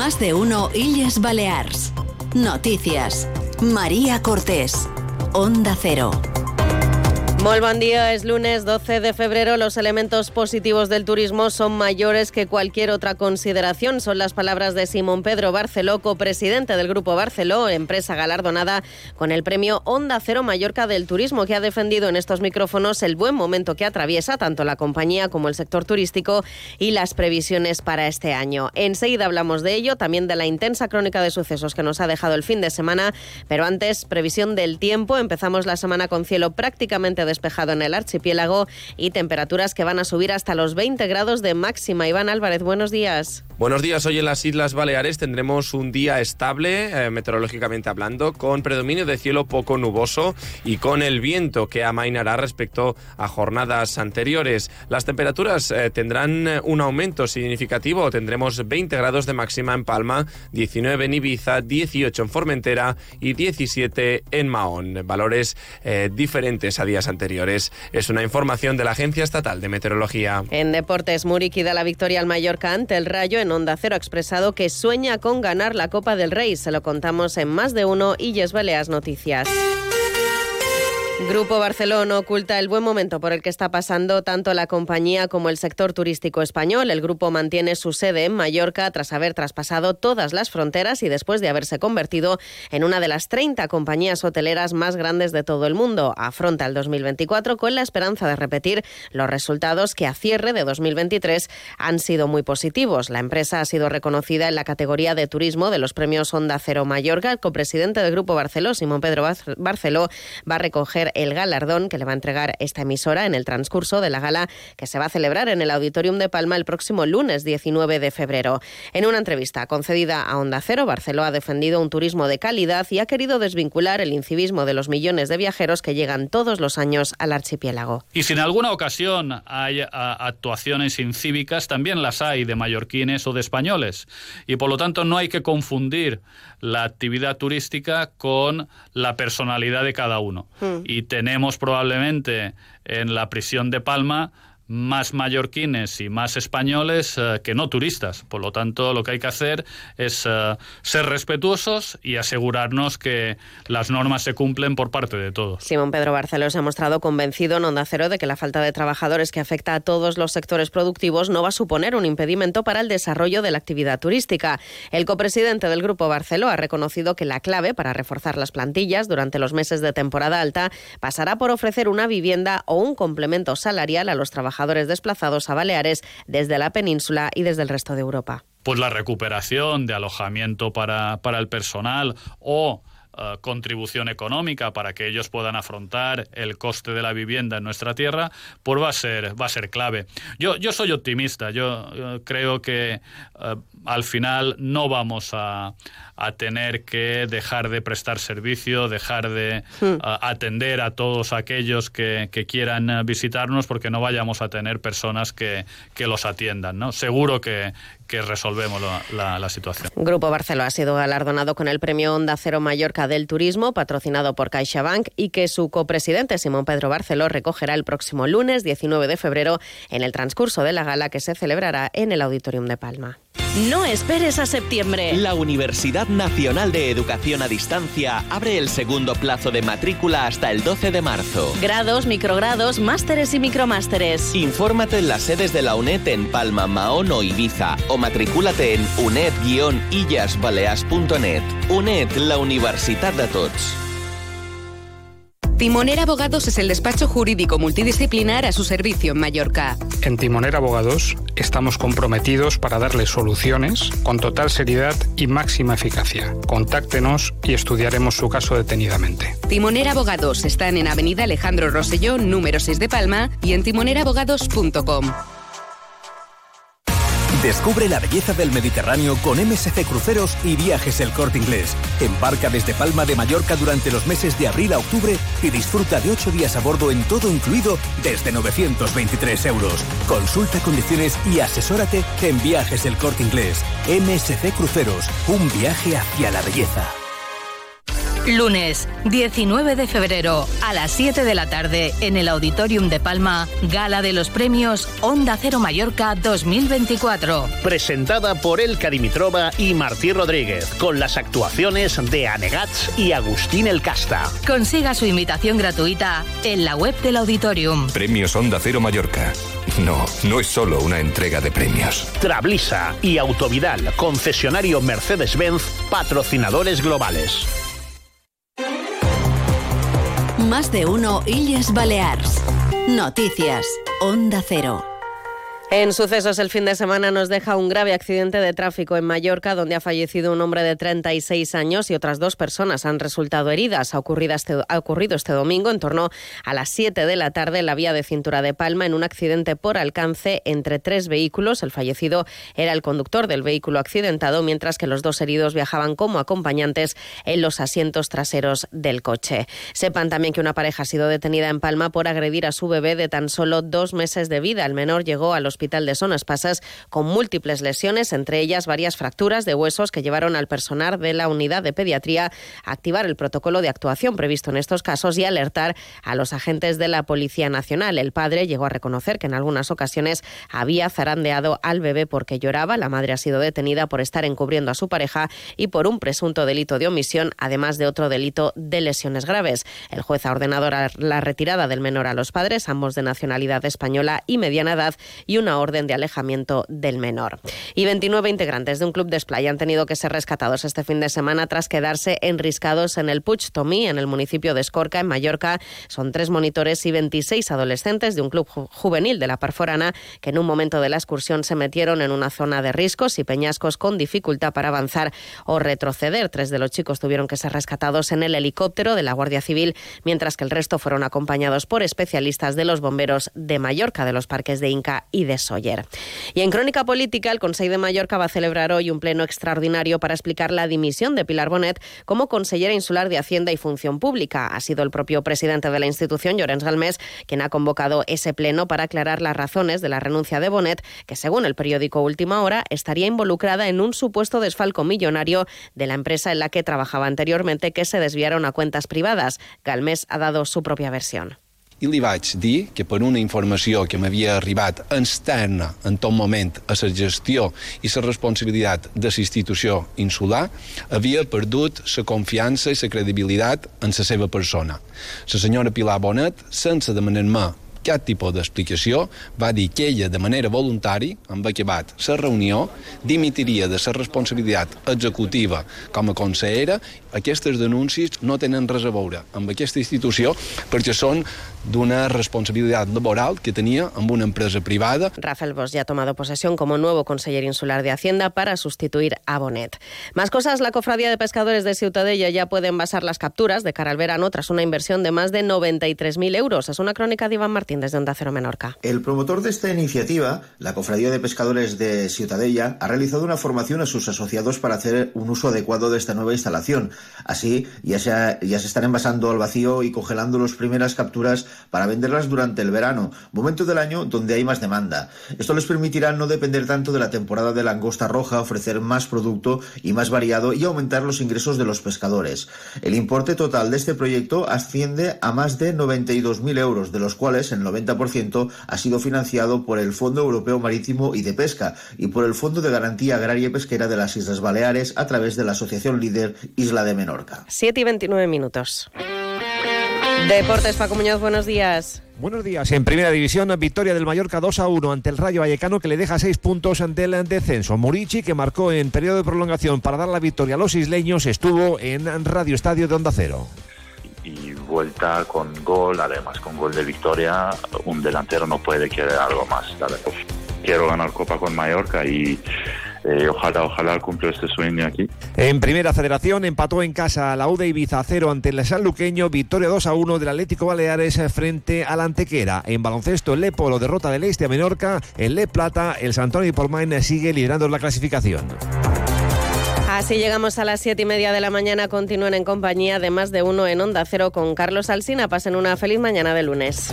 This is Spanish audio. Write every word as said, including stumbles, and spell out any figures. Más de uno Illes Balears. Noticias. María Cortés. Onda Cero. Muy buen día, es lunes doce de febrero. Los elementos positivos del turismo son mayores que cualquier otra consideración. Son las palabras de Simón Pedro Barceló, copresidente del Grupo Barceló, empresa galardonada con el premio Onda Cero Mallorca del Turismo, que ha defendido en estos micrófonos el buen momento que atraviesa tanto la compañía como el sector turístico y las previsiones para este año. Enseguida hablamos de ello, también de la intensa crónica de sucesos que nos ha dejado el fin de semana, pero antes, previsión del tiempo. Empezamos la semana con cielo prácticamente de despejado en el archipiélago y temperaturas que van a subir hasta los veinte grados de máxima. Iván Álvarez, buenos días. Buenos días. Hoy en las Islas Baleares tendremos un día estable, eh, meteorológicamente hablando, con predominio de cielo poco nuboso y con el viento que amainará respecto a jornadas anteriores. Las temperaturas eh, tendrán un aumento significativo. Tendremos veinte grados de máxima en Palma, diecinueve en Ibiza, dieciocho en Formentera y diecisiete en Mahón. Valores eh, diferentes a días anteriores. Anteriores. Es una información de la Agencia Estatal de Meteorología. En deportes, Muriqui da la victoria al Mallorca ante el Rayo. En Onda Cero ha expresado que sueña con ganar la Copa del Rey. Se lo contamos en Más de uno Illes Balears Noticias. Grupo Barceló no oculta el buen momento por el que está pasando tanto la compañía como el sector turístico español. El grupo mantiene su sede en Mallorca tras haber traspasado todas las fronteras y después de haberse convertido en una de las treinta compañías hoteleras más grandes de todo el mundo. Afronta el dos mil veinticuatro con la esperanza de repetir los resultados que a cierre de dos mil veintitrés han sido muy positivos. La empresa ha sido reconocida en la categoría de turismo de los premios Onda Cero Mallorca. El copresidente del Grupo Barceló, Simón Pedro Barceló, va a recoger el galardón que le va a entregar esta emisora en el transcurso de la gala que se va a celebrar en el Auditorium de Palma el próximo lunes diecinueve de febrero. En una entrevista concedida a Onda Cero, Barceló ha defendido un turismo de calidad y ha querido desvincular el incivismo de los millones de viajeros que llegan todos los años al archipiélago. Y si en alguna ocasión hay actuaciones incívicas, también las hay de mallorquines o de españoles. Y por lo tanto no hay que confundir la actividad turística con la personalidad de cada uno. Mm. Y tenemos probablemente en la prisión de Palma más mallorquines y más españoles eh, que no turistas. Por lo tanto, lo que hay que hacer es eh, ser respetuosos y asegurarnos que las normas se cumplen por parte de todos. Simón Pedro Barceló se ha mostrado convencido en Onda Cero de que la falta de trabajadores que afecta a todos los sectores productivos no va a suponer un impedimento para el desarrollo de la actividad turística. El copresidente del Grupo Barceló ha reconocido que la clave para reforzar las plantillas durante los meses de temporada alta pasará por ofrecer una vivienda o un complemento salarial a los trabajadores desplazados a Baleares desde la península y desde el resto de Europa. Pues la recuperación de alojamiento para, para el personal o eh, contribución económica para que ellos puedan afrontar el coste de la vivienda en nuestra tierra, pues va a ser, va a ser clave. Yo, yo soy optimista, yo, yo creo que eh, al final no vamos a, a tener que dejar de prestar servicio, dejar de sí. uh, atender a todos aquellos que, que quieran visitarnos, porque no vayamos a tener personas que, que los atiendan, ¿no? Seguro que, que resolvemos la, la, la situación. Grupo Barceló ha sido galardonado con el premio Onda Cero Mallorca del Turismo, patrocinado por CaixaBank, y que su copresidente Simón Pedro Barceló recogerá el próximo lunes diecinueve de febrero en el transcurso de la gala que se celebrará en el Auditorium de Palma. No esperes a septiembre. La Universidad Nacional de Educación a Distancia abre el segundo plazo de matrícula hasta el doce de marzo. Grados, microgrados, másteres y micromásteres. Infórmate en las sedes de la U N E D en Palma, Mahón o Ibiza, o matricúlate en u n e d guion illes balears punto net. U N E D, la Universitat de Tots. Timonera Abogados es el despacho jurídico multidisciplinar a su servicio en Mallorca. En Timonera Abogados estamos comprometidos para darle soluciones con total seriedad y máxima eficacia. Contáctenos y estudiaremos su caso detenidamente. Timonera Abogados están en Avenida Alejandro Rosselló, número seis de Palma, y en timonera abogados punto com. Descubre la belleza del Mediterráneo con M S C Cruceros y Viajes El Corte Inglés. Embarca desde Palma de Mallorca durante los meses de abril a octubre y disfruta de ocho días a bordo en todo incluido desde novecientos veintitrés euros. Consulta condiciones y asesórate en Viajes El Corte Inglés. M S C Cruceros, un viaje hacia la belleza. Lunes, diecinueve de febrero, a las siete de la tarde, en el Auditorium de Palma, gala de los premios Onda Cero Mallorca dos mil veinticuatro. Presentada por Elka Dimitrova y Martí Rodríguez, con las actuaciones de Anne Gatz y Agustín El Casta. Consiga su invitación gratuita en la web del Auditorium. Premios Onda Cero Mallorca. No, no es solo una entrega de premios. Trablisa y Autovidal, concesionario Mercedes-Benz, patrocinadores globales. Más de uno Illes Balears. Noticias. Onda Cero. En sucesos, el fin de semana nos deja un grave accidente de tráfico en Mallorca, donde ha fallecido un hombre de treinta y seis años y otras dos personas han resultado heridas. Ha ocurrido este, ha ocurrido este domingo, en torno a las siete de la tarde, en la vía de Cintura de Palma, en un accidente por alcance entre tres vehículos. El fallecido era el conductor del vehículo accidentado, mientras que los dos heridos viajaban como acompañantes en los asientos traseros del coche. Sepan también que una pareja ha sido detenida en Palma por agredir a su bebé de tan solo dos meses de vida. El menor llegó al hospital Hospital de Son Espases con múltiples lesiones, entre ellas varias fracturas de huesos que llevaron al personal de la unidad de pediatría a activar el protocolo de actuación previsto en estos casos y alertar a los agentes de la Policía Nacional. El padre llegó a reconocer que en algunas ocasiones había zarandeado al bebé porque lloraba. La madre ha sido detenida por estar encubriendo a su pareja y por un presunto delito de omisión, además de otro delito de lesiones graves. El juez ha ordenado la retirada del menor a los padres, ambos de nacionalidad española y mediana edad, y una orden de alejamiento del menor. Y veintinueve integrantes de un club de playa han tenido que ser rescatados este fin de semana tras quedarse enriscados en el Puig Tomí, en el municipio de Escorca, en Mallorca. Son tres monitores y veintiséis adolescentes de un club ju- juvenil de la Parforana que en un momento de la excursión se metieron en una zona de riscos y peñascos con dificultad para avanzar o retroceder. Tres de los chicos tuvieron que ser rescatados en el helicóptero de la Guardia Civil, mientras que el resto fueron acompañados por especialistas de los bomberos de Mallorca, de los parques de Inca y de Soller. Y en crónica política, el Consell de Mallorca va a celebrar hoy un pleno extraordinario para explicar la dimisión de Pilar Bonet como consellera insular de Hacienda y Función Pública. Ha sido el propio presidente de la institución, Llorenç Galmés, quien ha convocado ese pleno para aclarar las razones de la renuncia de Bonet, que según el periódico Última Hora estaría involucrada en un supuesto desfalco millonario de la empresa en la que trabajaba anteriormente, que se desviaron a cuentas privadas. Galmés ha dado su propia versión. I li vaig dir que per una informació que m'havia arribat externa en tot moment a la gestió i la responsabilitat de la institució insular, havia perdut la confiança i la credibilitat en la seva persona. La senyora Pilar Bonet, sense demanar-me cap tipus d'explicació, va dir que ella, de manera voluntària, en acabat la reunió, dimitiria de la responsabilitat executiva com a consellera. Aquestes denúncies no tenen res a veure amb aquesta institució perquè són d'una responsabilidad laboral que tenía en una empresa privada. Rafael Bosch ya ha tomado posesión como nuevo consejero insular de Hacienda para sustituir a Bonet. Más cosas, la Cofradía de Pescadores de Ciutadella ya puede envasar las capturas de cara al verano tras una inversión de más de noventa y tres mil euros. Es una crónica de Iván Martín desde Onda Cero Menorca. El promotor de esta iniciativa, la Cofradía de Pescadores de Ciutadella, ha realizado una formación a sus asociados para hacer un uso adecuado de esta nueva instalación. Así ya se, ha, ya se están envasando al vacío y congelando las primeras capturas para venderlas durante el verano, momento del año donde hay más demanda. Esto les permitirá no depender tanto de la temporada de langosta roja, ofrecer más producto y más variado y aumentar los ingresos de los pescadores. El importe total de este proyecto asciende a más de noventa y dos mil euros, de los cuales el noventa por ciento ha sido financiado por el Fondo Europeo Marítimo y de Pesca y por el Fondo de Garantía Agraria y Pesquera de las Islas Baleares a través de la Asociación Líder Isla de Menorca. siete y veintinueve minutos. Deportes, Paco Muñoz, buenos días. Buenos días. En primera división, victoria del Mallorca dos a uno ante el Rayo Vallecano, que le deja seis puntos ante el descenso. Muriqui, que marcó en periodo de prolongación para dar la victoria a los isleños, estuvo en Radio Estadio de Onda Cero. Y vuelta con gol, además con gol de victoria, un delantero no puede querer algo más. Quiero ganar Copa con Mallorca y... Eh, ojalá, ojalá cumpla este sueño aquí. En primera federación, empató en casa la U D Ibiza cero ante el sanluqueño, victoria dos a uno del Atlético Baleares frente al Antequera. En baloncesto, el Leporo derrota del Este a Menorca. En Le Plata, el Sant Antoni Portmany sigue liderando la clasificación. Así llegamos a las siete y media de la mañana. Continúen en compañía de Más de uno en Onda Cero con Carlos Alsina. Pasen una feliz mañana de lunes.